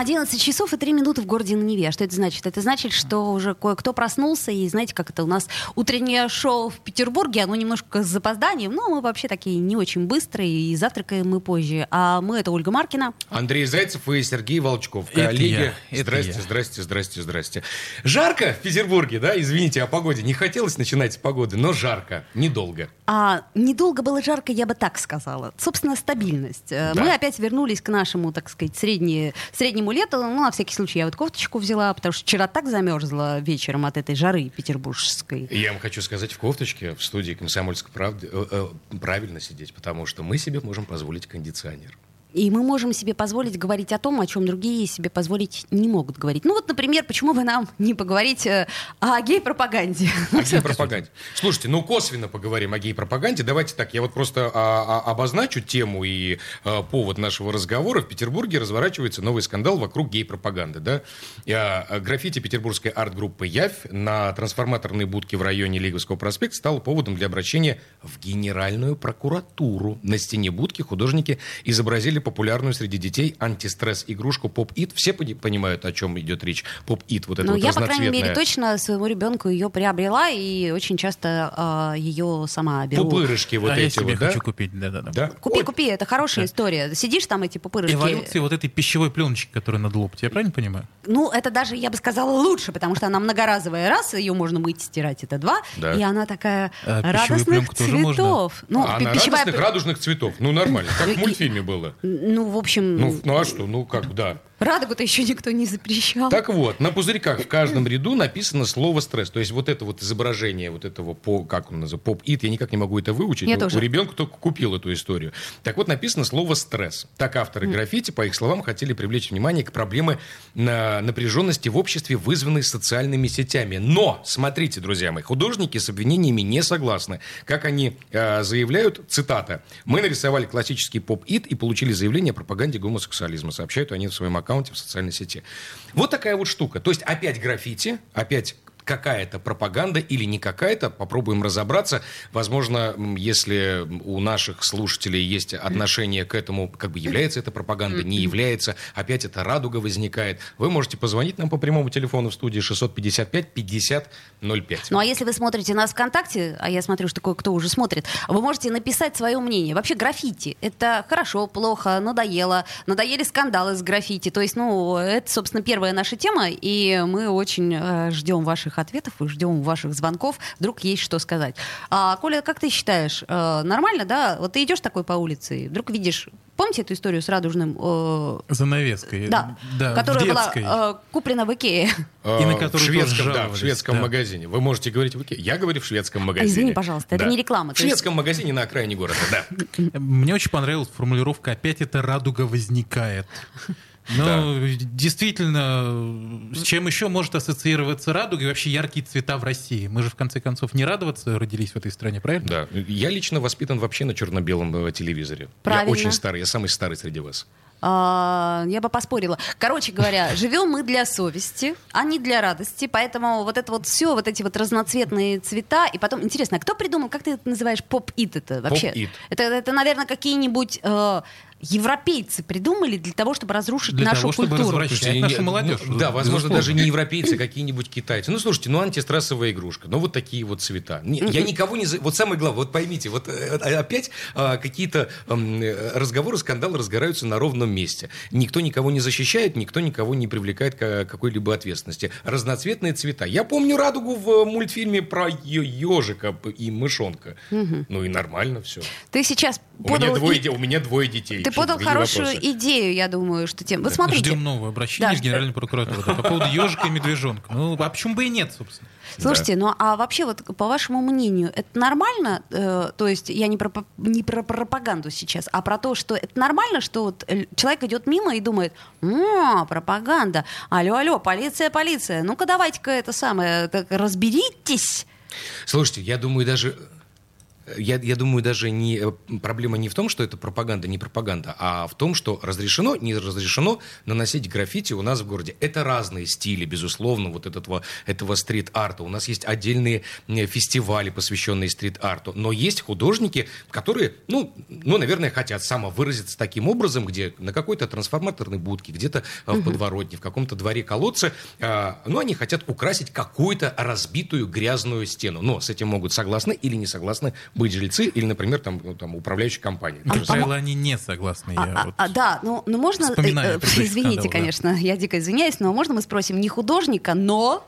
11:03 в городе Неве. Что это значит? Это значит, что уже кое-кто проснулся, и знаете, как это у нас утреннее шоу в Петербурге, оно немножко с запозданием, но мы вообще такие не очень быстрые, и завтракаем мы позже. А мы — это Ольга Маркина, Андрей Зайцев и Сергей Волчков. Коллеги, здрасте. Жарко в Петербурге, да? Извините, о погоде. Не хотелось начинать с погоды, но жарко. Недолго. Недолго было жарко, я бы так сказала. Собственно, стабильность. Да. Мы опять вернулись к нашему, так сказать, среднему лето, на всякий случай я вот кофточку взяла, потому что вчера так замерзла вечером от этой жары петербургской. Я вам хочу сказать, в кофточке в студии «Комсомольской правды» правильно сидеть, потому что мы себе можем позволить кондиционер. И мы можем себе позволить говорить о том, о чем другие себе позволить не могут говорить. Ну вот, например, почему бы нам не поговорить о гей-пропаганде? О гей-пропаганде. Слушайте, ну косвенно поговорим о гей-пропаганде. Давайте так, я вот просто обозначу тему и повод нашего разговора. В Петербурге разворачивается новый скандал вокруг гей-пропаганды. Да? Граффити петербургской арт-группы «Явь» на трансформаторной будке в районе Лиговского проспекта стало поводом для обращения в Генеральную прокуратуру. На стене будки художники изобразили популярную среди детей антистресс-игрушку «Поп-ит». Все понимают, о чем идет речь. «Поп-ит» вот это вот разноцветное. Ну, я, по крайней мере, точно своему ребенку ее приобрела и очень часто ее сама беру. Пупырышки вот эти вот, да? Я себе хочу купить, да. Купи, это хорошая история. Сидишь там, эти пупырышки. Эволюция вот этой пищевой пленочки, которая над лоб. Я правильно понимаю? Ну, это даже, я бы сказала, лучше, потому что она многоразовая, раз, ее можно мыть, стирать, это два. Да. И она такая радостных цветов. Ну, она радостных, радужных цветов. Ну, нормально. Как в мультфильме было. Ну, в общем... Ну, а что? Ну, как, да. Радугу-то еще никто не запрещал. Так вот, на пузырьках в каждом ряду написано слово «стресс». То есть вот это вот изображение вот этого, как он называется, «поп-ит», я никак не могу это выучить. У ребенка только купил эту историю. Так вот, написано слово «стресс». Так авторы граффити, по их словам, хотели привлечь внимание к проблеме напряженности в обществе, вызванной социальными сетями. Но, смотрите, друзья мои, художники с обвинениями не согласны. Как они заявляют, цитата, «Мы нарисовали классический поп-ит и получили заявление о пропаганде гомосексуализма», сообщают они в своем аккаунте в социальной сети. Вот такая вот штука. То есть опять граффити, опять какая-то пропаганда или не какая-то. Попробуем разобраться. Возможно, если у наших слушателей есть отношение к этому, как бы является это пропаганда, не является. Опять эта радуга возникает. Вы можете позвонить нам по прямому телефону в студии 655-50-05. Ну а если вы смотрите нас ВКонтакте, а я смотрю, что кое-кто уже смотрит, вы можете написать свое мнение. Вообще граффити — это хорошо, плохо, надоело. Надоели скандалы с граффити. То есть, это, собственно, первая наша тема, и мы очень ждем ваших ответов и ждем ваших звонков. Вдруг есть что сказать. Коля, как ты считаешь, нормально, да? Вот ты идешь такой по улице, и вдруг видишь... Помните эту историю с радужным... занавеской. Да, которая была куплена в Икее. И на которую в шведском магазине. Вы можете говорить в Икее. Я говорю в шведском магазине. Извини, пожалуйста, это не реклама. В шведском магазине на окраине города, да. Мне очень понравилась формулировка «опять эта радуга возникает». Действительно, с чем еще может ассоциироваться радуга и вообще яркие цвета в России? Мы же, в конце концов, не радоваться родились в этой стране, правильно? Да. Я лично воспитан вообще на черно-белом телевизоре. Правильно. Я очень старый, я самый старый среди вас. Я бы поспорила. Короче говоря, живем мы для совести, а не для радости. Поэтому вот это вот все, вот эти вот разноцветные цвета. И потом, интересно, а кто придумал, как ты это называешь, поп-ит это вообще? Поп-ит. Это наверное, какие-нибудь... европейцы придумали для того, чтобы разрушить нашу культуру. Нашу молодежь. Да, возможно, даже не европейцы, а какие-нибудь китайцы. Ну, слушайте, антистрессовая игрушка. Ну, вот такие вот цвета. Я никого не... Вот самое главное, вот поймите, вот опять какие-то разговоры, скандалы разгораются на ровном месте. Никто никого не защищает, никто никого не привлекает к какой-либо ответственности. Разноцветные цвета. Я помню радугу в мультфильме про ежика и мышонка. Ну, и нормально все. Ты сейчас... У меня двое детей. Ты подал хорошую идею, я думаю, что тем... Вот смотрите. Ждем нового обращения в Генеральную прокуратуру. По поводу ежика и медвежонка. Ну, а почему бы и нет, собственно? Слушайте, а вообще, вот по вашему мнению, это нормально? То есть я не про пропаганду сейчас, а про то, что это нормально, что вот человек идет мимо и думает, пропаганда, алло, полиция, ну-ка давайте-ка это самое, разберитесь. Слушайте, я думаю, даже... Я думаю, даже проблема не в том, что это пропаганда, не пропаганда, а в том, что разрешено, не разрешено наносить граффити у нас в городе. Это разные стили, безусловно, вот этого стрит-арта. У нас есть отдельные фестивали, посвященные стрит-арту. Но есть художники, которые, наверное, хотят самовыразиться таким образом, где на какой-то трансформаторной будке, где-то в подворотне, в каком-то дворе-колодце, они хотят украсить какую-то разбитую грязную стену. Но с этим могут согласны или не согласны быть жильцы или, например, там управляющая компания. Как правило, они не согласны. Можно... Извините, конечно, я дико извиняюсь, но можно мы спросим не художника, но...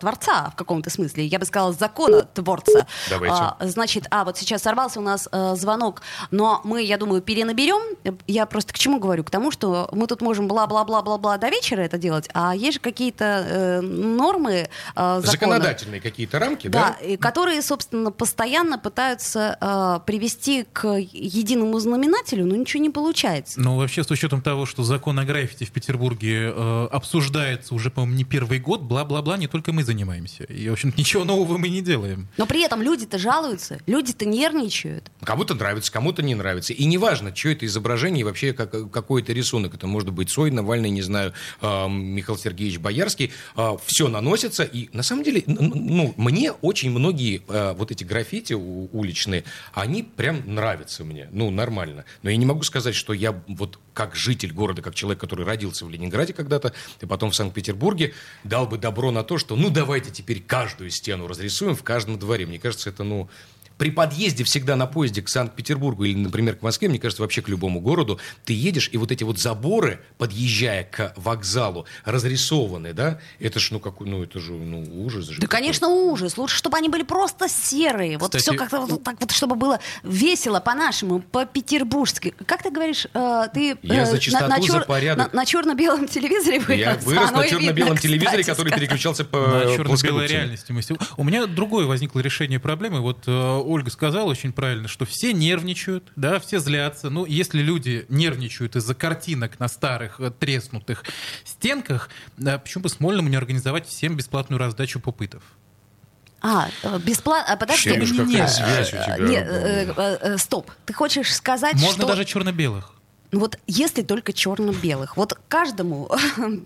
творца в каком-то смысле. Я бы сказала, законотворца. Давайте. Вот сейчас сорвался у нас звонок, но мы, я думаю, перенаберем. Я просто к чему говорю? К тому, что мы тут можем бла-бла-бла-бла-бла до вечера это делать, а есть же какие-то нормы закона. Законодательные какие-то рамки, да? И которые, собственно, постоянно пытаются привести к единому знаменателю, но ничего не получается. Ну, вообще, с учетом того, что закон о граффити в Петербурге обсуждается уже, по-моему, не первый год, бла-бла-бла, не только мы занимаемся. И, в общем, ничего нового мы не делаем. Но при этом люди-то жалуются, люди-то нервничают. Кому-то нравится, кому-то не нравится. И неважно, что это изображение и вообще какой это рисунок. Это может быть Цой, Навальный, не знаю, Михаил Сергеевич Боярский. Все наносится. И, на самом деле, мне очень многие вот эти граффити уличные, они прям нравятся мне. Нормально. Но я не могу сказать, что я вот как житель города, как человек, который родился в Ленинграде когда-то, и потом в Санкт-Петербурге, дал бы добро на то, что давайте теперь каждую стену разрисуем в каждом дворе. Мне кажется, это при подъезде всегда на поезде к Санкт-Петербургу или, например, к Москве, мне кажется, вообще к любому городу, ты едешь, и вот эти вот заборы, подъезжая к вокзалу, разрисованы, да? Это ж, ужас же. Да, конечно, ужас. Лучше, чтобы они были просто серые. Кстати, вот все как-то вот так вот, чтобы было весело по-нашему, по-петербургски. Как ты говоришь, ты... Я за чистоту, за порядок. На черно-белом телевизоре вырос. Я вырос на черно-белом телевизоре, кстати, который переключался по черно-белой реальности. У меня другое возникло решение проблемы. Вот... Ольга сказала очень правильно, что все нервничают, да, все злятся. Если люди нервничают из-за картинок на старых треснутых стенках, почему бы Смольному не организовать всем бесплатную раздачу попытов? Бесплатно... Подожди, какая связь у тебя? Стоп. Ты хочешь сказать, что... Можно даже черно-белых. Вот если только черно-белых. Вот каждому,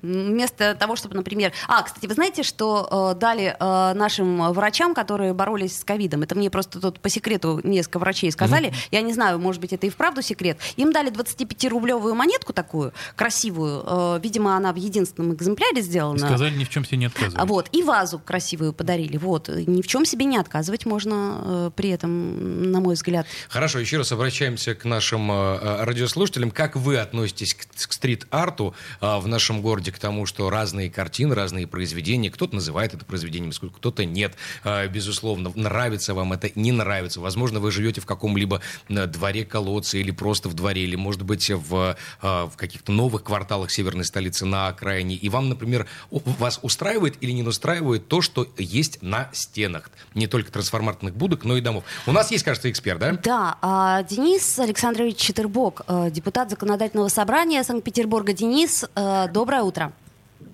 вместо того, чтобы, например... кстати, вы знаете, что дали нашим врачам, которые боролись с ковидом? Это мне просто тут по секрету несколько врачей сказали. Mm-hmm. Я не знаю, может быть, это и вправду секрет. Им дали 25-рублевую монетку такую, красивую. Видимо, она в единственном экземпляре сделана. Сказали, ни в чем себе не отказывать. Вот. И вазу красивую подарили. Вот. Ни в чем себе не отказывать можно при этом, на мой взгляд. Хорошо, еще раз обращаемся к нашим радиослушателям. Как вы относитесь к стрит-арту в нашем городе, к тому, что разные картины, разные произведения, кто-то называет это произведением искусства, кто-то нет, безусловно. Нравится вам это, не нравится. Возможно, вы живете в каком-либо дворе-колодце или просто в дворе, или, может быть, в каких-то новых кварталах северной столицы на окраине. И вам, например, вас устраивает или не устраивает то, что есть на стенах. Не только трансформаторных будок, но и домов. У нас есть, кажется, эксперт, да? Да. Денис Александрович Четырбок, депутат Законодательного собрания Санкт-Петербурга. Денис, доброе утро.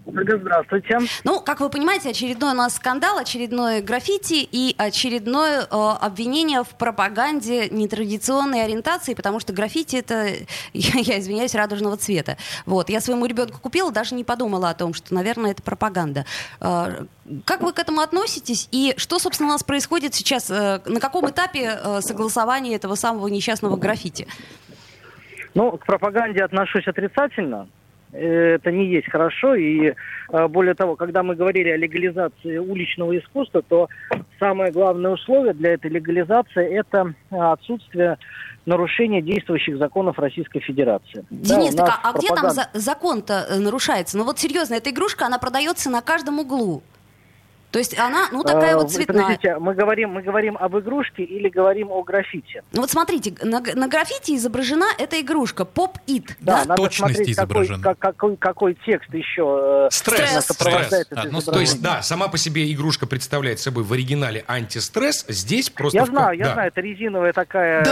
Здравствуйте. Как вы понимаете, очередной у нас скандал, очередное граффити и очередное обвинение в пропаганде нетрадиционной ориентации, потому что граффити — это, я извиняюсь, радужного цвета. Вот. Я своему ребенку купила, даже не подумала о том, что, наверное, это пропаганда. Как вы к этому относитесь? И что, собственно, у нас происходит сейчас? На каком этапе согласования этого самого несчастного граффити? К пропаганде отношусь отрицательно. Это не есть хорошо. И более того, когда мы говорили о легализации уличного искусства, то самое главное условие для этой легализации – это отсутствие нарушения действующих законов Российской Федерации. Денис, а где там закон-то нарушается? Серьезно, эта игрушка, она продается на каждом углу. То есть она, такая вот цветная. Подождите, мы говорим об игрушке или говорим о граффити? Смотрите, на граффити изображена эта игрушка, поп-ит. Да, надо смотреть, изображена. Какой текст еще сопровождает это изображение. То есть, сама по себе игрушка представляет собой в оригинале антистресс, здесь просто... Я знаю, это резиновая такая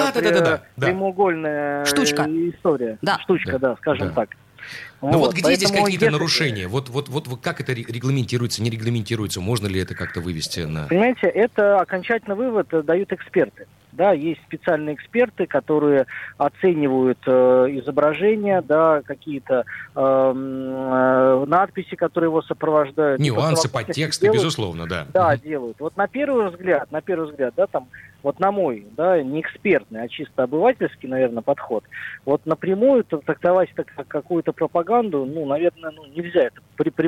прямоугольная штучка. История. Да. Штучка, да, скажем так. Где здесь какие-то нарушения? Как это регламентируется, не регламентируется? Можно ли это как-то вывести на... Понимаете, это окончательный вывод дают эксперты. да, есть специальные эксперты, которые оценивают изображения, да, какие-то надписи, которые его сопровождают. Нюансы, подтексты, безусловно, да. Да, делают. Вот на первый взгляд, да, там, вот на мой, да, не экспертный, а чисто обывательский, наверное, подход, вот напрямую трактовать как какую-то пропаганду, ну, наверное, нельзя, это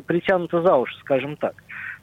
притянуто за уши, скажем так.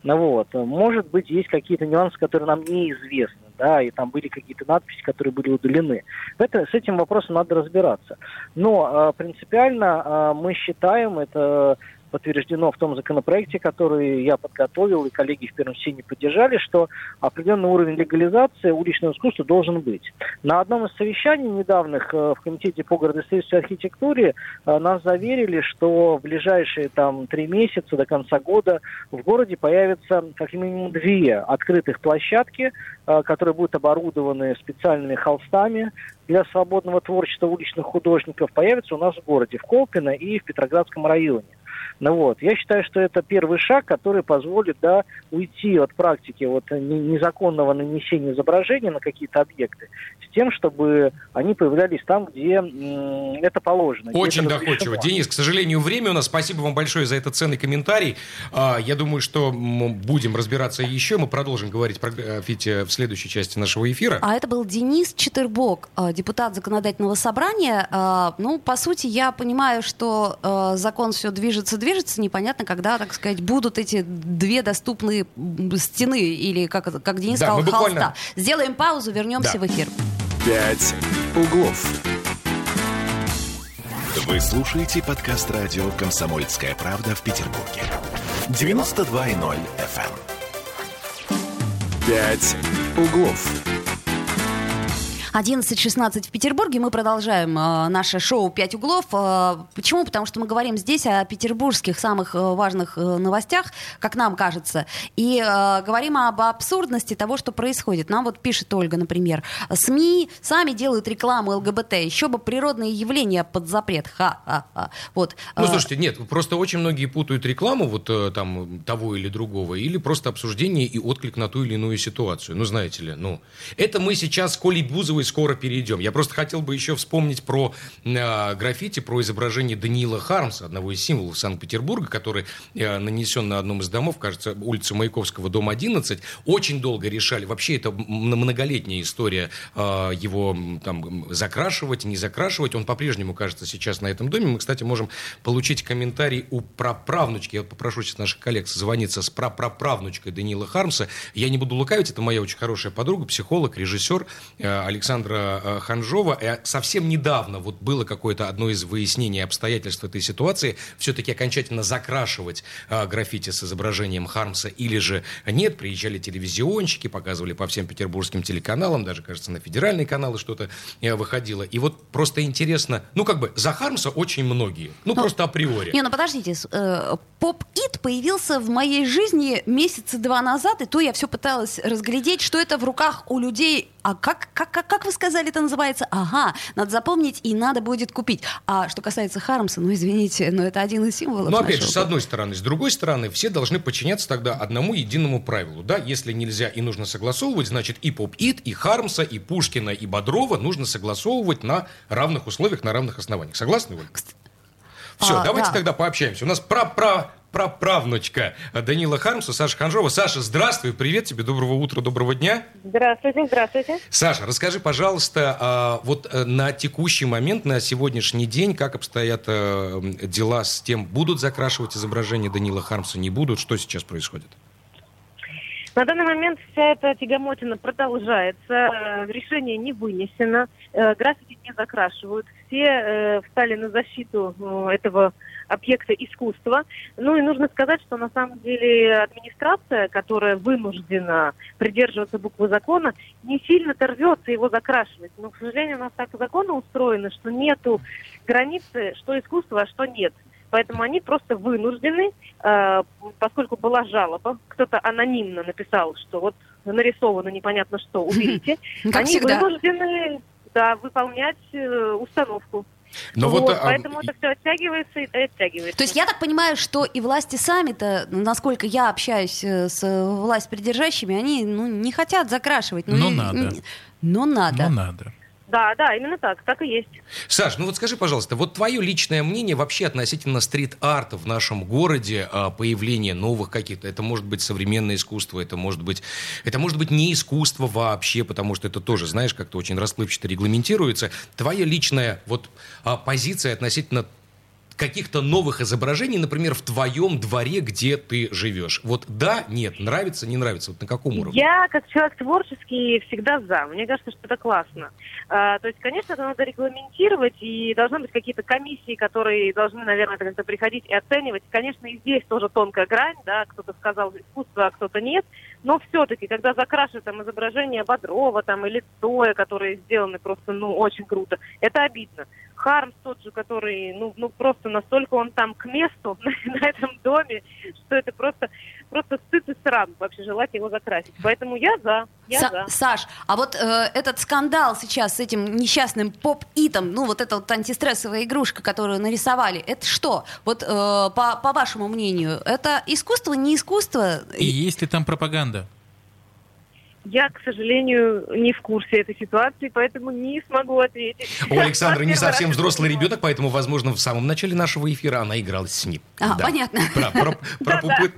Ну вот, может быть, есть какие-то нюансы, которые нам неизвестны, да, и там были какие-то надписи, которые были удалены. С этим вопросом надо разбираться. Но принципиально мы считаем, это подтверждено в том законопроекте, который я подготовил, и коллеги в первом чтении поддержали, что определенный уровень легализации уличного искусства должен быть. На одном из совещаний недавних в Комитете по градостроительству и архитектуре нас заверили, что в ближайшие 3 месяца до конца года в городе появятся как минимум 2 открытых площадки, которые будут оборудованы специальными холстами для свободного творчества уличных художников, появятся у нас в городе, в Колпино и в Петроградском районе. Ну вот, я считаю, что это первый шаг, который позволит, да, уйти от практики вот незаконного нанесения изображений на какие-то объекты, с тем, чтобы они появлялись там, где это положено. Очень доходчиво. Денис, к сожалению, время у нас. Спасибо вам большое за этот ценный комментарий. Я думаю, что мы будем разбираться еще. Мы продолжим говорить про граффити в следующей части нашего эфира. А это был Денис Четырбок, депутат Законодательного собрания. Ну, по сути, я понимаю, что закон все движется, непонятно, когда, так сказать, будут эти 2 доступные стены, или, как Денис сказал, холста. Сделаем паузу, вернемся в эфир. 5 углов. Вы слушаете подкаст радио «Комсомольская правда» в Петербурге. 92.0 FM. 5 углов. 11:16 в Петербурге. Мы продолжаем наше шоу «Пять углов». Почему? Потому что мы говорим здесь о петербургских самых важных новостях, как нам кажется, и говорим об абсурдности того, что происходит. Нам вот пишет Ольга, например, СМИ сами делают рекламу ЛГБТ, еще бы природные явления под запрет. Ха-ха-ха. Вот. Ну, слушайте, нет, просто очень многие путают рекламу вот там того или другого, или просто обсуждение и отклик на ту или иную ситуацию. Ну, знаете ли, это мы сейчас с Колей Бузовой скоро перейдем. Я просто хотел бы еще вспомнить про граффити, про изображение Даниила Хармса, одного из символов Санкт-Петербурга, который нанесен на одном из домов, кажется, улица Маяковского, дом 11. Очень долго решали. Вообще, это многолетняя история его там закрашивать, не закрашивать. Он по-прежнему, кажется, сейчас на этом доме. Мы, кстати, можем получить комментарий у праправнучки. Я попрошу сейчас наших коллег созвониться с праправнучкой Даниила Хармса. Я не буду лукавить, это моя очень хорошая подруга, психолог, режиссер Александра Ханжова. Совсем недавно вот было какое-то одно из выяснений обстоятельств этой ситуации. Все-таки окончательно закрашивать граффити с изображением Хармса или же нет. Приезжали телевизионщики, показывали по всем петербургским телеканалам, даже, кажется, на федеральные каналы что-то выходило. И вот просто интересно, за Хармса очень многие. Просто априори. Подождите. Поп-ит появился в моей жизни месяца 2 назад, и то я все пыталась разглядеть, что это в руках у людей. А как вы сказали, это называется? Ага, надо запомнить и надо будет купить. А что касается Хармса, извините, но это один из символов. Опять же, с одной стороны. С другой стороны, все должны подчиняться тогда одному единому правилу. Да? Если нельзя и нужно согласовывать, значит и Поп-ит, и Хармса, и Пушкина, и Бодрова нужно согласовывать на равных условиях, на равных основаниях. Согласны, Ольга? Все, давайте тогда пообщаемся. У нас праправнучка Данила Хармса, Саша Ханжова. Саша, здравствуй, привет тебе, доброго утра, доброго дня. Здравствуйте. Саша, расскажи, пожалуйста, вот на текущий момент, на сегодняшний день, как обстоят дела с тем, будут закрашивать изображения Данила Хармса, не будут, что сейчас происходит? На данный момент вся эта тягомотина продолжается, решение не вынесено, граффити не закрашивают, все встали на защиту этого объекта искусства. И нужно сказать, что на самом деле администрация, которая вынуждена придерживаться буквы закона, не сильно-то рвется его закрашивать. Но, к сожалению, у нас так законы устроены, что нету границы, что искусство, а что нет. Поэтому они просто вынуждены, поскольку была жалоба, кто-то анонимно написал, что вот нарисовано непонятно что, уберите. Они вынуждены выполнять установку. Но вот, поэтому это все оттягивается и оттягивается. То есть я так понимаю, что и власти сами-то, насколько я общаюсь с власть придержащими, они не хотят закрашивать. Но надо. Да, именно так и есть. Саш, скажи, пожалуйста, твое личное мнение вообще относительно стрит-арта в нашем городе, появление новых каких-то, это может быть современное искусство, это может быть не искусство вообще, потому что это тоже, знаешь, как-то очень расплывчато регламентируется. Твоя личная позиция относительно каких-то новых изображений, например, в твоем дворе, где ты живешь. Да, нет, нравится, не нравится. На каком уровне? Я, как человек творческий, всегда за. Мне кажется, что это классно. То есть, конечно, это надо регламентировать, и должны быть какие-то комиссии, которые должны, наверное, как-то приходить и оценивать. Конечно, и здесь тоже тонкая грань, да, кто-то сказал искусство, а кто-то нет. Но все-таки, когда закрашивают изображение Бодрова или Цоя, которые сделаны просто, очень круто, это обидно. Хармс тот же, который, просто настолько он там к месту на этом доме, что это просто стыд и срам вообще желать его закрасить. Поэтому я за. Саш, а этот скандал сейчас с этим несчастным поп-итом, эта антистрессовая игрушка, которую нарисовали, это что? По вашему мнению, это искусство, не искусство? И есть ли там пропаганда? Я, к сожалению, не в курсе этой ситуации, поэтому не смогу ответить. У Александры не совсем взрослый ребенок, поэтому, возможно, в самом начале нашего эфира она игралась с ним. Понятно.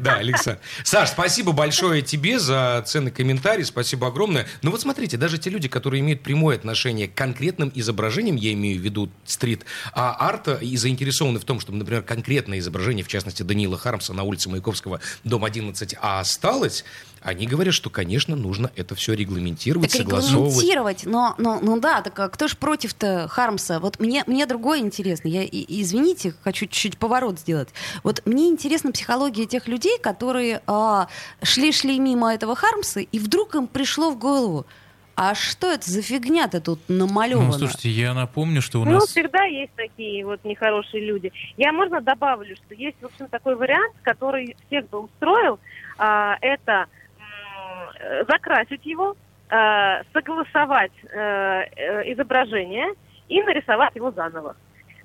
Да, Александр. Саш, спасибо большое тебе за ценный комментарий, спасибо огромное. Смотрите, даже те люди, которые имеют прямое отношение к конкретным изображениям, я имею в виду стрит-арт, и заинтересованы в том, чтобы, например, конкретное изображение, в частности, Даниила Хармса на улице Маяковского, дом 11А осталось, они говорят, что, конечно, нужно это все регламентировать, согласовывать. Регламентировать, так кто ж против-то Хармса? Мне другое интересно. Я, извините, хочу чуть-чуть поворот сделать. Мне интересна психология тех людей, которые шли мимо этого Хармса, и вдруг им пришло в голову: а что это за фигня-то тут намалевана? Слушайте, я напомню, что у нас... всегда есть такие нехорошие люди. Я, можно, добавлю, что есть, в общем, такой вариант, который всех бы устроил. Это... закрасить его, согласовать изображение и нарисовать его заново.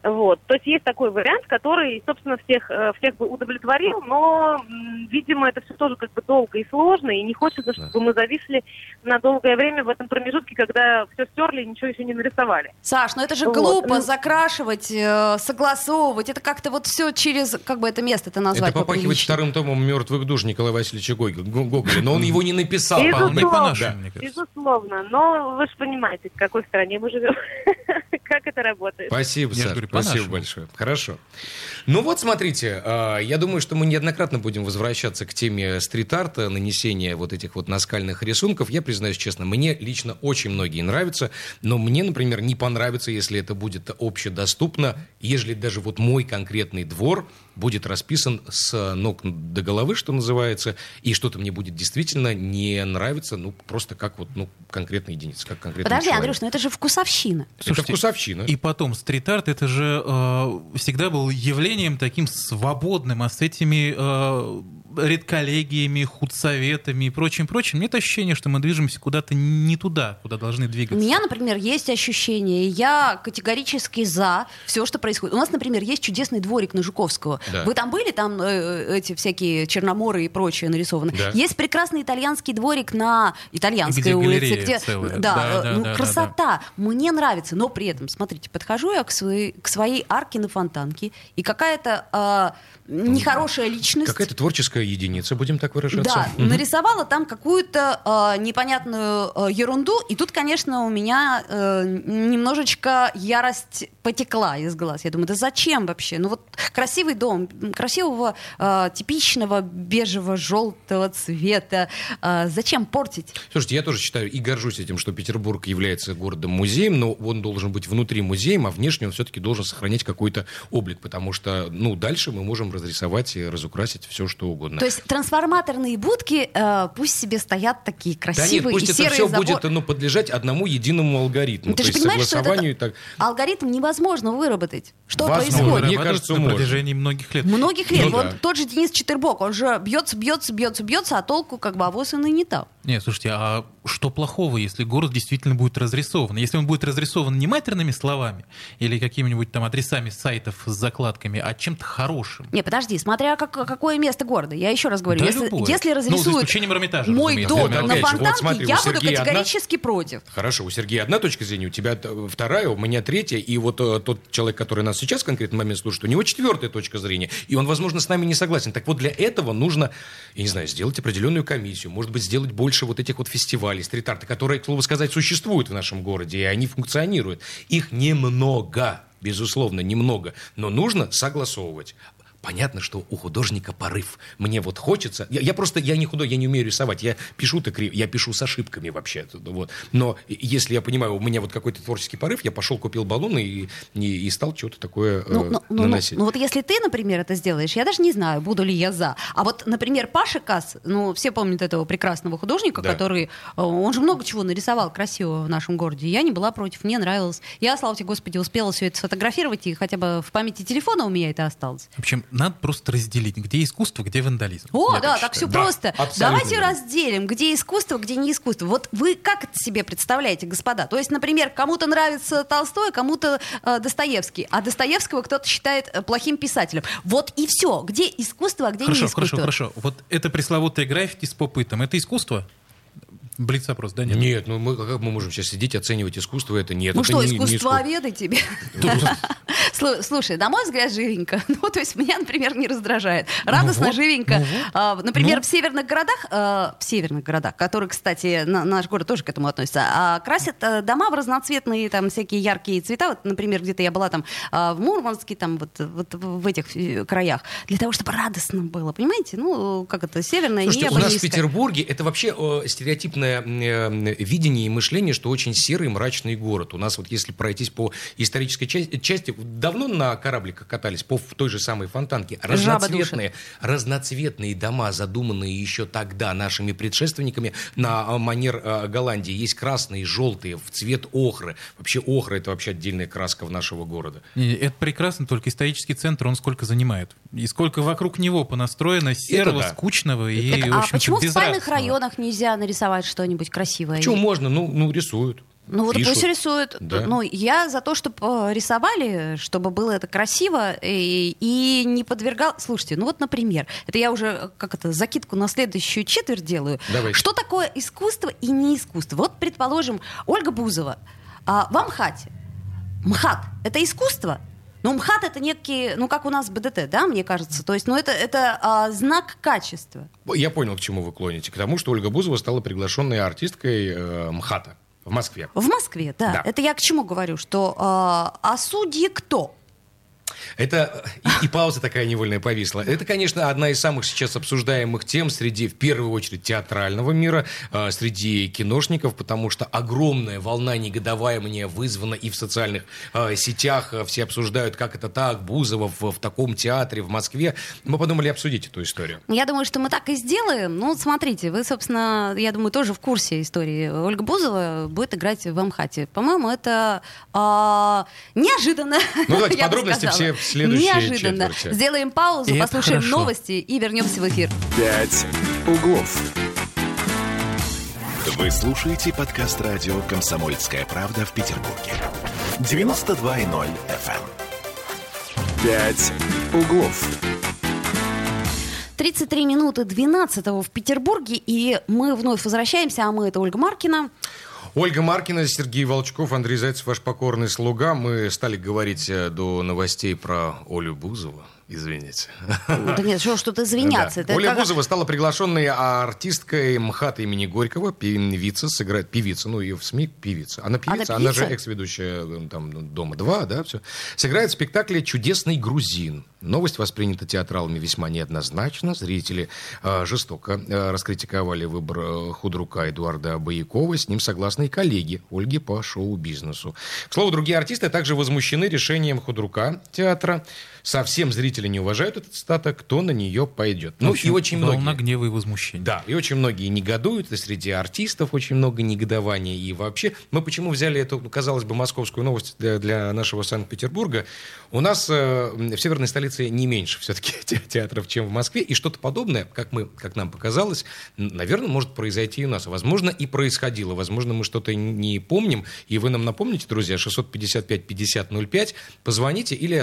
То есть есть такой вариант, который, собственно, всех бы удовлетворил, но, видимо, это все тоже как бы долго и сложно, и не хочется, чтобы мы зависли на долгое время в этом промежутке, когда все стерли и ничего еще не нарисовали. Саш, это же глупо, закрашивать, согласовывать, это как-то все через, как бы это место-то назвать. Это попахивает вторым томом «Мертвых душ» Николая Васильевича Гоголя, но он его не написал. Безусловно, но вы же понимаете, в какой стране мы живем, как это работает. Спасибо, Саш. Спасибо большое. Хорошо. Смотрите, я думаю, что мы неоднократно будем возвращаться к теме стрит-арта, нанесения этих наскальных рисунков. Я признаюсь честно, мне лично очень многие нравятся, но мне, например, не понравится, если это будет общедоступно, ежели даже мой конкретный двор будет расписан с ног до головы, что называется, и что-то мне будет действительно не нравиться, просто как конкретная единица, как конкретный человек. Подожди, Андрюш, это же вкусовщина. Слушайте, это вкусовщина. И потом, стрит-арт, это же всегда был явлением таким свободным, а с этими редколлегиями, худсоветами и прочим. Нет ощущения, что мы движемся куда-то не туда, куда должны двигаться. У меня, например, есть ощущение, я категорически за все, что происходит. У нас, например, есть чудесный дворик на Жуковского. Да. Вы там были, там эти всякие черноморы и прочее нарисованы? Да. Есть прекрасный итальянский дворик на Итальянской улице. Где целая. Да, красота. Да. Мне нравится, но при этом, смотрите, подхожу я к своей арке на Фонтанке, и какая-то нехорошая личность... Какая-то творческая единица, будем так выражаться. Да, нарисовала там какую-то непонятную ерунду, и тут, конечно, у меня немножечко ярость потекла из глаз. Я думаю, да зачем вообще? Красивый дом, красивого, типичного бежево-желтого цвета. Зачем портить? Слушайте, я тоже считаю и горжусь этим, что Петербург является городом-музеем, но он должен быть внутри музеем, а внешне он все-таки должен сохранять какой-то облик, потому что, дальше мы можем разрисовать и разукрасить все, что угодно. То есть трансформаторные будки пусть себе стоят такие красивые, да нет, пусть и серые заборы. Будет подлежать одному единому алгоритму. Ты же понимаешь, что этот алгоритм невозможно выработать. Что происходит? Мне кажется, на протяжении многих лет. Тот же Денис Четырбок, он же бьется, а толку как бы авось он и не там. Нет, слушайте, а что плохого, если город действительно будет разрисован? Если он будет разрисован не матерными словами или какими-нибудь там адресами сайтов с закладками, а чем-то хорошим? Не, подожди, смотря какое место города. Я еще раз говорю, да, если разрисуют, ну, за исключением Эрмитажа, мой дом на Фонтанке, вот, смотри, я буду категорически против. Хорошо, у Сергея одна точка зрения, у тебя вторая, у меня третья, и вот тот человек, который нас сейчас в конкретный момент слушает, у него четвертая точка зрения, и он, возможно, с нами не согласен. Так вот, для этого нужно, я не знаю, сделать определенную комиссию, может быть, сделать больше вот этих вот фестивалей стрит-арта, которые, к слову сказать, существуют в нашем городе, и они функционируют. Их немного, безусловно, немного, но нужно согласовывать. Понятно, что у художника порыв. Мне вот хочется... Я не худой, я не умею рисовать. Я пишу-то криво, я пишу с ошибками вообще. Вот. Но если я понимаю, у меня вот какой-то творческий порыв, я пошел, купил баллоны и стал что-то такое наносить. Ну вот если ты, например, это сделаешь, я даже не знаю, буду ли я за. А вот, например, Паша Касс, ну все помнят этого прекрасного художника, да, который... Он же много чего нарисовал красивого в нашем городе. Я не была против, мне нравилось. Я, слава тебе, Господи, успела все это сфотографировать, и хотя бы в памяти телефона у меня это осталось. В общем, надо просто разделить, где искусство, где вандализм. О, я так все просто. Абсолютно. Давайте разделим, где искусство, где не искусство. Вот вы как это себе представляете, господа? То есть, например, кому-то нравится Толстой, кому-то Достоевский, а Достоевского кто-то считает плохим писателем. Вот и все. Где искусство, а где не искусство. Хорошо. Вот это пресловутая граффити с попытом. Это искусство? Блиц-опрос, да? Нет, ну как мы можем сейчас сидеть, оценивать искусство? Это нет. Ну это что, искусствоведы тебе? Слушай, на мой взгляд, живенько. Ну, то есть меня, например, не раздражает. Радостно, живенько. Например, в северных городах, которые, кстати, наш город тоже к этому относится, красят дома в разноцветные, там, всякие яркие цвета. Вот, например, где-то я была там в Мурманске, там, вот в этих краях. Для того, чтобы радостно было, понимаете? Ну, как это, северное небо низкое. У нас в Петербурге это вообще стереотипное видение и мышление, что очень серый, мрачный город. У нас вот если пройтись по исторической части, давно на корабликах катались по той же самой Фонтанке. Разноцветные дома, задуманные еще тогда нашими предшественниками на манер Голландии. Есть красные, желтые, в цвет охры. Вообще охра — это вообще отдельная краска в нашего города. Это прекрасно, только исторический центр, он сколько занимает? И сколько вокруг него понастроено серого, скучного и, в общем-то, почему в спальных районах нельзя нарисовать что-нибудь красивое? Чего можно? Ну, рисуют. Ну вот пусть рисуют. Да. Ну, я за то, чтобы рисовали, чтобы было это красиво и не подвергал... Слушайте, ну вот, например, это я уже закидку на следующую четверть делаю. Давайте. Что такое искусство и не искусство? Вот, предположим, Ольга Бузова в МХАТе. МХАТ — это искусство? Ну, МХАТ — это некий, как у нас БДТ, да, мне кажется? То есть, это знак качества. Я понял, к чему вы клоните. К тому, что Ольга Бузова стала приглашенной артисткой МХАТа в Москве. В Москве, да. Это я к чему говорю, что судьи кто? Это и пауза такая невольная повисла. Это, конечно, одна из самых сейчас обсуждаемых тем среди, в первую очередь, театрального мира, среди киношников, потому что огромная волна негодования вызвана и в социальных сетях. Все обсуждают, как это так, Бузова в таком театре в Москве. Мы подумали обсудить эту историю. Я думаю, что мы так и сделаем. Ну, смотрите, вы, собственно, я думаю, тоже в курсе истории. Ольга Бузова будет играть в МХАТе. По-моему, это неожиданно. Ну, давайте подробности все. Неожиданно. Четверти. Сделаем паузу, послушаем новости и вернемся в эфир. 5 углов. Вы слушаете подкаст радио «Комсомольская правда» в Петербурге. 92.0 FM. 5 углов. 33 минуты 12-го в Петербурге, и мы вновь возвращаемся, а мы — это Ольга Маркина. Ольга Маркина, Сергей Волчков, Андрей Зайцев, ваш покорный слуга. Мы стали говорить до новостей про Олю Бузову. Извините. Да нет, что-то извиняться. Да. Оля Бузова стала приглашенной артисткой МХАТа имени Горького. Певица сыграет. Певица, ну ее в СМИ певица. Она певица, она же экс-ведущая там, «Дома-2», да, все. Сыграет в спектакле «Чудесный грузин». Новость воспринята театралами весьма неоднозначно. Зрители жестоко раскритиковали выбор худрука Эдуарда Боякова. С ним согласны и коллеги Ольги по шоу-бизнесу. К слову, другие артисты также возмущены решением худрука театра. Совсем зрители родители не уважают этот статок, кто на нее пойдет. Ну, общем, и очень многие... Волна гнева и возмущения. Да, и очень многие негодуют, и среди артистов очень много негодования. И вообще, мы почему взяли эту, казалось бы, московскую новость для нашего Санкт-Петербурга? У нас в северной столице не меньше все-таки театров, чем в Москве. И что-то подобное, как нам показалось, наверное, может произойти и у нас. Возможно, и происходило. Возможно, мы что-то не помним. И вы нам напомните, друзья, 655-50-05. Позвоните, или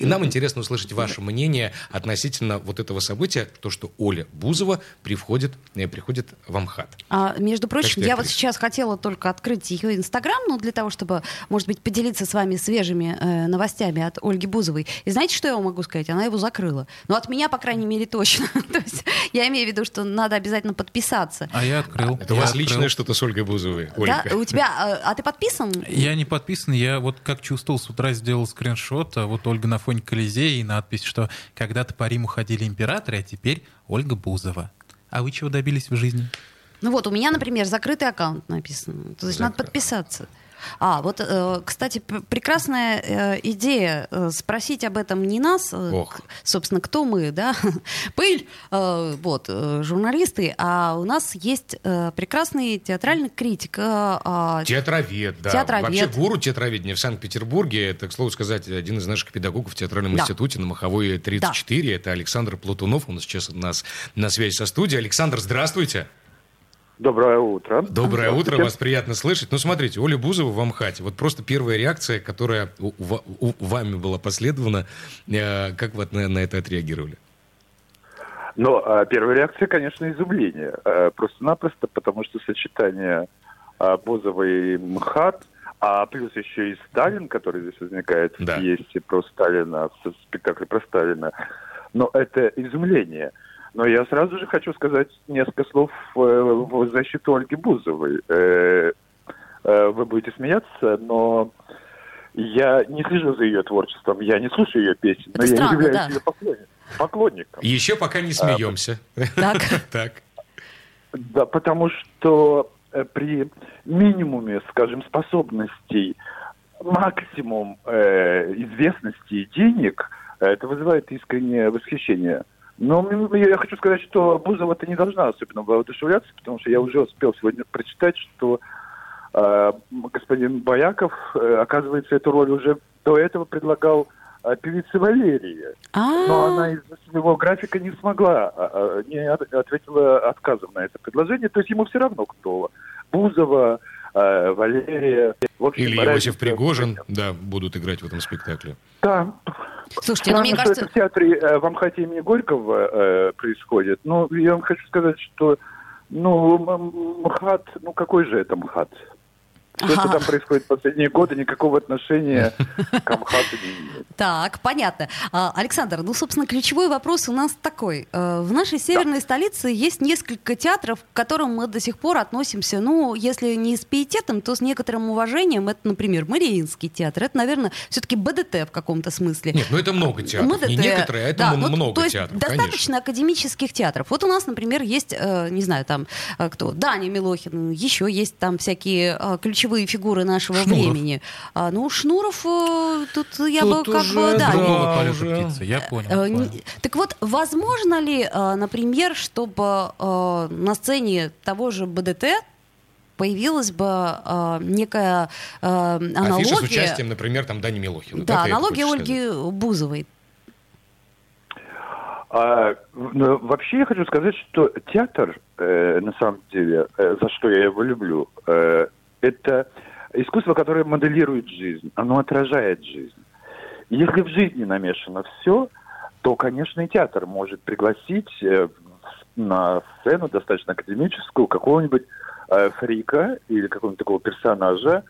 нам интересно услышать ваше мнение относительно вот этого события, то, что Оля Бузова приходит в МХАТ. Между прочим, я вот сейчас хотела только открыть ее Инстаграм, но для того, чтобы, может быть, поделиться с вами свежими новостями от Ольги Бузовой. И знаете, что я вам могу сказать? Она его закрыла. Но от меня, по крайней мере, точно. То есть я имею в виду, что надо обязательно подписаться. А я открыл. Это у вас личное что-то с Ольгой Бузовой, Ольга. Да, у тебя... А ты подписан? Я не подписан. Я вот как чувствовал, с утра сделал скриншот. А вот Ольга на фоне Колизея и надпись, что когда-то по Риму ходили императоры, а теперь Ольга Бузова. А вы чего добились в жизни? Ну вот, у меня, например, закрытый аккаунт написан. То есть надо подписаться. Вот, кстати, прекрасная идея спросить об этом не нас, собственно, кто мы, да, пыль, вот, журналисты, а у нас есть прекрасный театральный критик. Театровед, да. Театровед. Вообще гуру театроведения в Санкт-Петербурге, это, к слову сказать, один из наших педагогов в театральном институте на Моховой 34, это Александр Платунов, он сейчас у нас на связи со студией. Александр, здравствуйте. Доброе утро. Доброе утро, вас приятно слышать. Ну, смотрите, Оля Бузова в МХАТе. Вот просто первая реакция, которая у вами была последована. Как вы на это отреагировали? Ну, первая реакция, конечно, изумление. Просто-напросто, потому что сочетание Бузовой и МХАТ, а плюс еще и Сталин, который здесь возникает в пьесе про Сталина, в спектакле про Сталина. Но это изумление. Но я сразу же хочу сказать несколько слов в защиту Ольги Бузовой. Вы будете смеяться, но я не слежу за ее творчеством, я не слушаю ее песен, но я не являюсь ее поклонником. Еще пока не смеемся. Так. Да, потому что при минимуме, скажем, способностей, максимум известности и денег, это вызывает искреннее восхищение. Но я хочу сказать, что Бузова-то не должна особенно воодушевляться, потому что я уже успел сегодня прочитать, что господин Бояков, оказывается, эту роль уже до этого предлагал певице Валерии. Но она из-за своего графика не смогла, не ответила отказом на это предложение. То есть ему все равно, кто Бузова, Валерия. Или Иосиф Пригожин, да, будут играть в этом спектакле. Да. Слушайте, странно, мне кажется... это в театре в МХАТе имени Горького происходит. Но я вам хочу сказать, что МХАТ, какой же это МХАТ? Все, что там происходит в последние годы, никакого отношения к МХАТу не имеет. Так, понятно. Александр, собственно, ключевой вопрос у нас такой. В нашей северной столице есть несколько театров, к которым мы до сих пор относимся, если не с пиететом, то с некоторым уважением. Это, например, Мариинский театр. Это, наверное, все-таки БДТ в каком-то смысле. Нет, это много театров. БДТ, не некоторые, а это много то есть театров. Достаточно академических театров. Вот у нас, например, есть, не знаю, там кто, Даня Милохин, еще есть там всякие ключевые фигуры нашего времени. Шнуров тут я тут бы уже, как бы... Да, я понял. Так вот, возможно ли, например, чтобы на сцене того же БДТ появилась бы некая аналогия... Афиша с участием, например, там Дани Милохина. Да, аналогия Ольги Бузовой. Вообще я хочу сказать, что театр, на самом деле, за что я его люблю... Это искусство, которое моделирует жизнь, оно отражает жизнь. Если в жизни намешано все, то, конечно, и театр может пригласить на сцену достаточно академическую какого-нибудь фрика или какого-нибудь такого персонажа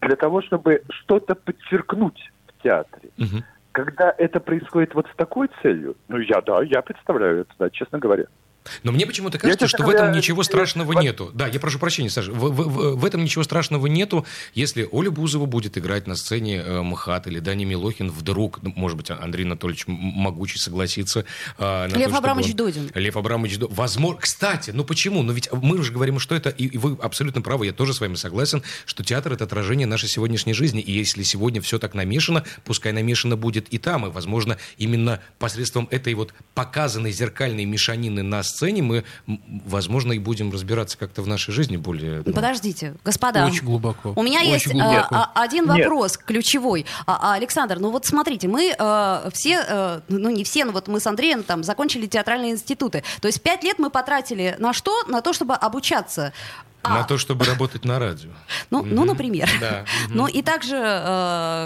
для того, чтобы что-то подчеркнуть в театре. Угу. Когда это происходит вот с такой целью, я представляю это, честно говоря. Но мне почему-то кажется, что в этом ничего страшного нету. Да, я прошу прощения, Саша. В этом ничего страшного нету, если Оля Бузова будет играть на сцене МХАТ или Даня Милохин вдруг, может быть, Андрей Анатольевич Могучий согласится. Лев Абрамович Дудин. Лев Абрамович Дудин. Возможно. Кстати, ну почему? Но ведь мы уже говорим, что это, и вы абсолютно правы, я тоже с вами согласен, что театр — это отражение нашей сегодняшней жизни. И если сегодня все так намешано, пускай намешано будет и там. И, возможно, именно посредством этой вот показанной зеркальной мешанины на сцене мы, возможно, и будем разбираться как-то в нашей жизни более... Подождите, господа. Очень глубоко. У меня есть один вопрос ключевой. Александр, ну вот смотрите, мы все, ну не все, но вот мы с Андреем там закончили театральные институты. То есть 5 лет мы потратили на что? На то, чтобы обучаться. На то, чтобы работать на радио. Ну, например. Да. Ну, и также,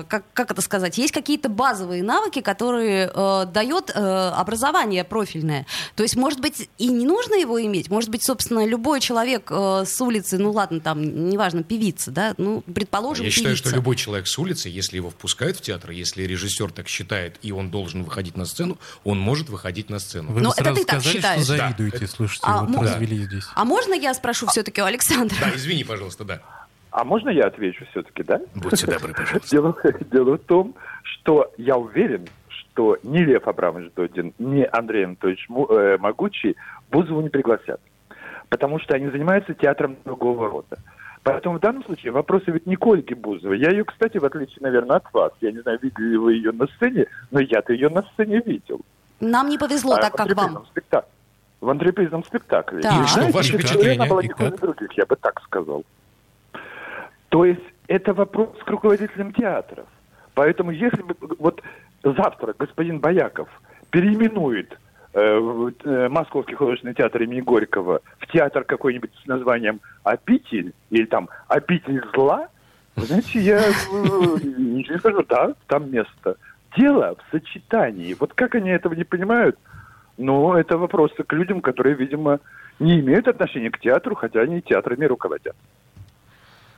как это сказать, есть какие-то базовые навыки, которые дает образование профильное. То есть, может быть, и не нужно его иметь. Может быть, собственно, любой человек с улицы, ну, ладно, там, неважно, певица, да, ну, предположим, певица. Я считаю, что любой человек с улицы, если его впускают в театр, если режиссер так считает, и он должен выходить на сцену, он может выходить на сцену. Вы сразу сказали, что завидуете, слушайте, вот развели здесь. А можно я спрошу все-таки у Александра? Да, извини, пожалуйста, да. А можно я отвечу все-таки, да? Будьте добры, пожалуйста. Дело в том, что я уверен, что ни Лев Абрамович Дудин, ни Андрей Анатольевич Могучий Бузову не пригласят. Потому что они занимаются театром другого рода. Поэтому в данном случае вопросы ведь не к Ольге Бузовой. Я ее, кстати, в отличие, наверное, от вас. Я не знаю, видели вы ее на сцене, но я-то ее на сцене видел. Нам не повезло так, как вам. В антрепризном спектакле. Да. И что, ваши впечатления? Было никаких других, я бы так сказал. То есть это вопрос к руководителям театров. Поэтому если бы вот завтра господин Бояков переименует Московский художественный театр имени Горького в театр какой-нибудь с названием «Обитель» или там «Обитель зла», знаете, я ничего не скажу, да, там место. Дело в сочетании. Вот как они этого не понимают? Но это вопросы к людям, которые, видимо, не имеют отношения к театру, хотя они театрами руководят.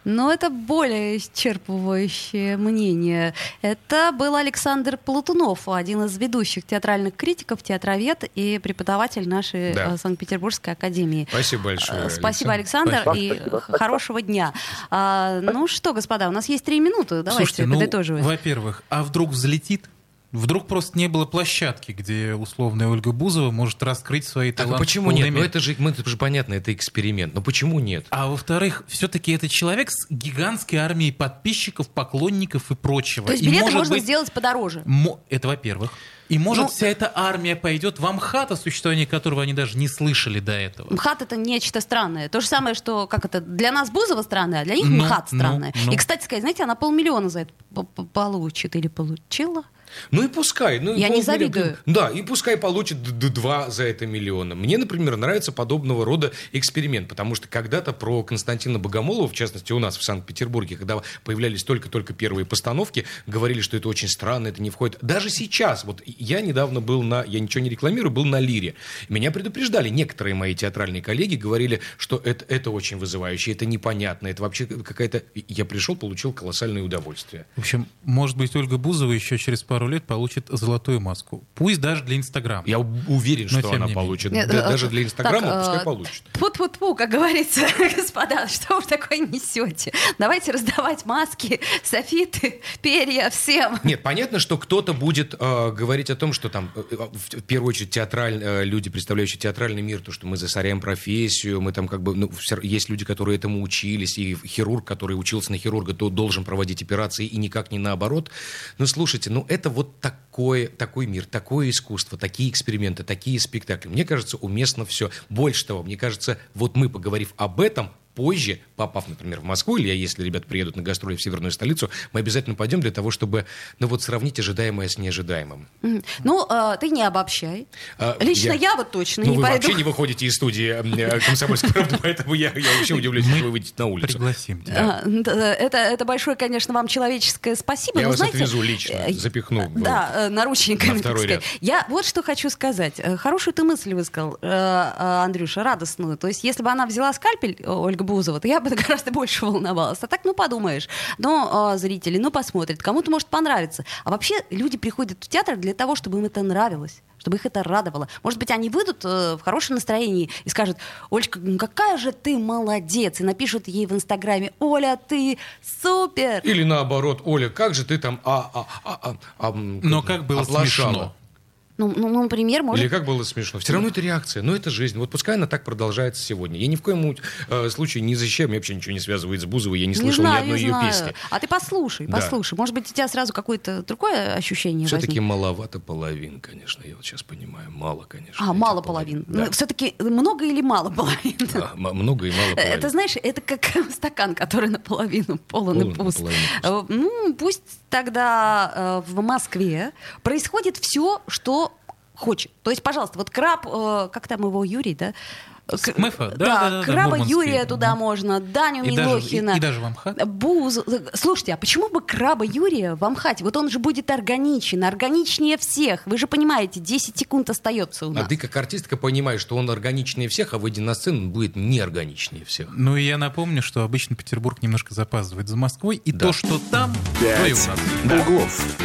Но это более исчерпывающее мнение. Это был Александр Платунов, один из ведущих театральных критиков, театровед и преподаватель нашей Санкт-Петербургской академии. Спасибо большое. Спасибо, Александр, спасибо. Хорошего дня. Ну что, господа, у нас есть 3 минуты. Давайте подытоживать. Ну, во-первых, а вдруг взлетит? Вдруг просто не было площадки, где условная Ольга Бузова может раскрыть свои таланты. А почему нет? Ну это же понятно, это эксперимент. Но почему нет? А во-вторых, все-таки это человек с гигантской армией подписчиков, поклонников и прочего. То есть билеты можно сделать подороже. Это во-первых. И может вся эта армия пойдет в МХАТ, о существовании которого они даже не слышали до этого. МХАТ — это нечто странное. То же самое, что для нас Бузова странная, а для них МХАТ странная. И, кстати сказать, знаете, она 500 000 за это получит или получила. Ну и пускай. Я не завидую. Да, и пускай получит 2 за это миллиона. Мне, например, нравится подобного рода эксперимент, потому что когда-то про Константина Богомолова, в частности, у нас в Санкт-Петербурге, когда появлялись только-только первые постановки, говорили, что это очень странно, это не входит. Даже сейчас, вот я недавно я ничего не рекламирую, был на Лире. Меня предупреждали некоторые мои театральные коллеги, говорили, что это очень вызывающе, это непонятно, это вообще какая-то... Я пришел, получил колоссальное удовольствие. В общем, может быть, Ольга Бузова еще через пару лет получит золотую маску. Пусть даже для Инстаграма. Я уверен, что она получит. Нет, даже для Инстаграма пускай получит. Тьфу-тьфу-тьфу, как говорится, господа, что вы такое несете? Давайте раздавать маски, софиты, перья всем. Нет, понятно, что кто-то будет говорить о том, что там, в первую очередь, люди, представляющие театральный мир, то, что мы засоряем профессию, мы там есть люди, которые этому учились, и хирург, который учился на хирурга, то должен проводить операции, и никак не наоборот. Но слушайте, это вот такой мир, такое искусство, такие эксперименты, такие спектакли. Мне кажется, уместно все. Больше того, мне кажется, вот мы, поговорив об этом, позже, попав, например, в Москву, или если ребята приедут на гастроли в северную столицу, мы обязательно пойдем для того, чтобы сравнить ожидаемое с неожидаемым. Ну, ты не обобщай. Лично я вот точно не пойду. Вы вообще не выходите из студии «Комсомольской правды», поэтому я вообще удивляюсь, что вы выйдете на улицу. Пригласим тебя. Это большое, конечно, вам человеческое спасибо. Я вас отвезу лично, запихну. Да, наручниками. На второй ряд. Я вот что хочу сказать. Хорошую ты мысль высказал, Андрюша, радостную. То есть, если бы она взяла скальпель, Ольга Серега Бузова, то я бы гораздо больше волновалась. А так, ну, подумаешь. Но зрители, ну, посмотрят. Кому-то может понравиться. А вообще люди приходят в театр для того, чтобы им это нравилось, чтобы их это радовало. Может быть, они выйдут в хорошем настроении и скажут: «Олечка, ну какая же ты молодец!» И напишут ей в Инстаграме: «Оля, ты супер!» Или наоборот: «Оля, как же ты там но как было смешно». Ну, например, может... Или как было смешно. Все равно это реакция. Но это жизнь. Вот пускай она так продолжается сегодня. Я ни в коем случае ни за чем. Я вообще ничего не связывает с Бузовой. Я не слышал ни одной ее песни. А ты послушай. Может быть, у тебя сразу какое-то другое ощущение все-таки возникнет. Маловато половин, конечно. Я вот сейчас понимаю. Мало, конечно. Мало половин. Да. Все-таки много или мало половин? Много и мало половин. Это, знаешь, это как стакан, который наполовину полон и пуст. Ну, пусть тогда в Москве происходит все, что хочет. То есть, пожалуйста, вот Краб, как там его, Юрий, да? Краба Юрия туда можно, Даню Минохина. И даже в Амхат. Слушайте, а почему бы Краба Юрия в Амхате? Вот он же будет органичен, органичнее всех. Вы же понимаете, 10 секунд остается у нас. А ты как артистка понимаешь, что он органичнее всех, а выйдя на сцену, он будет неорганичнее всех. Ну и я напомню, что обычно Петербург немножко запаздывает за Москвой. И то, что там, то и у нас. Углов.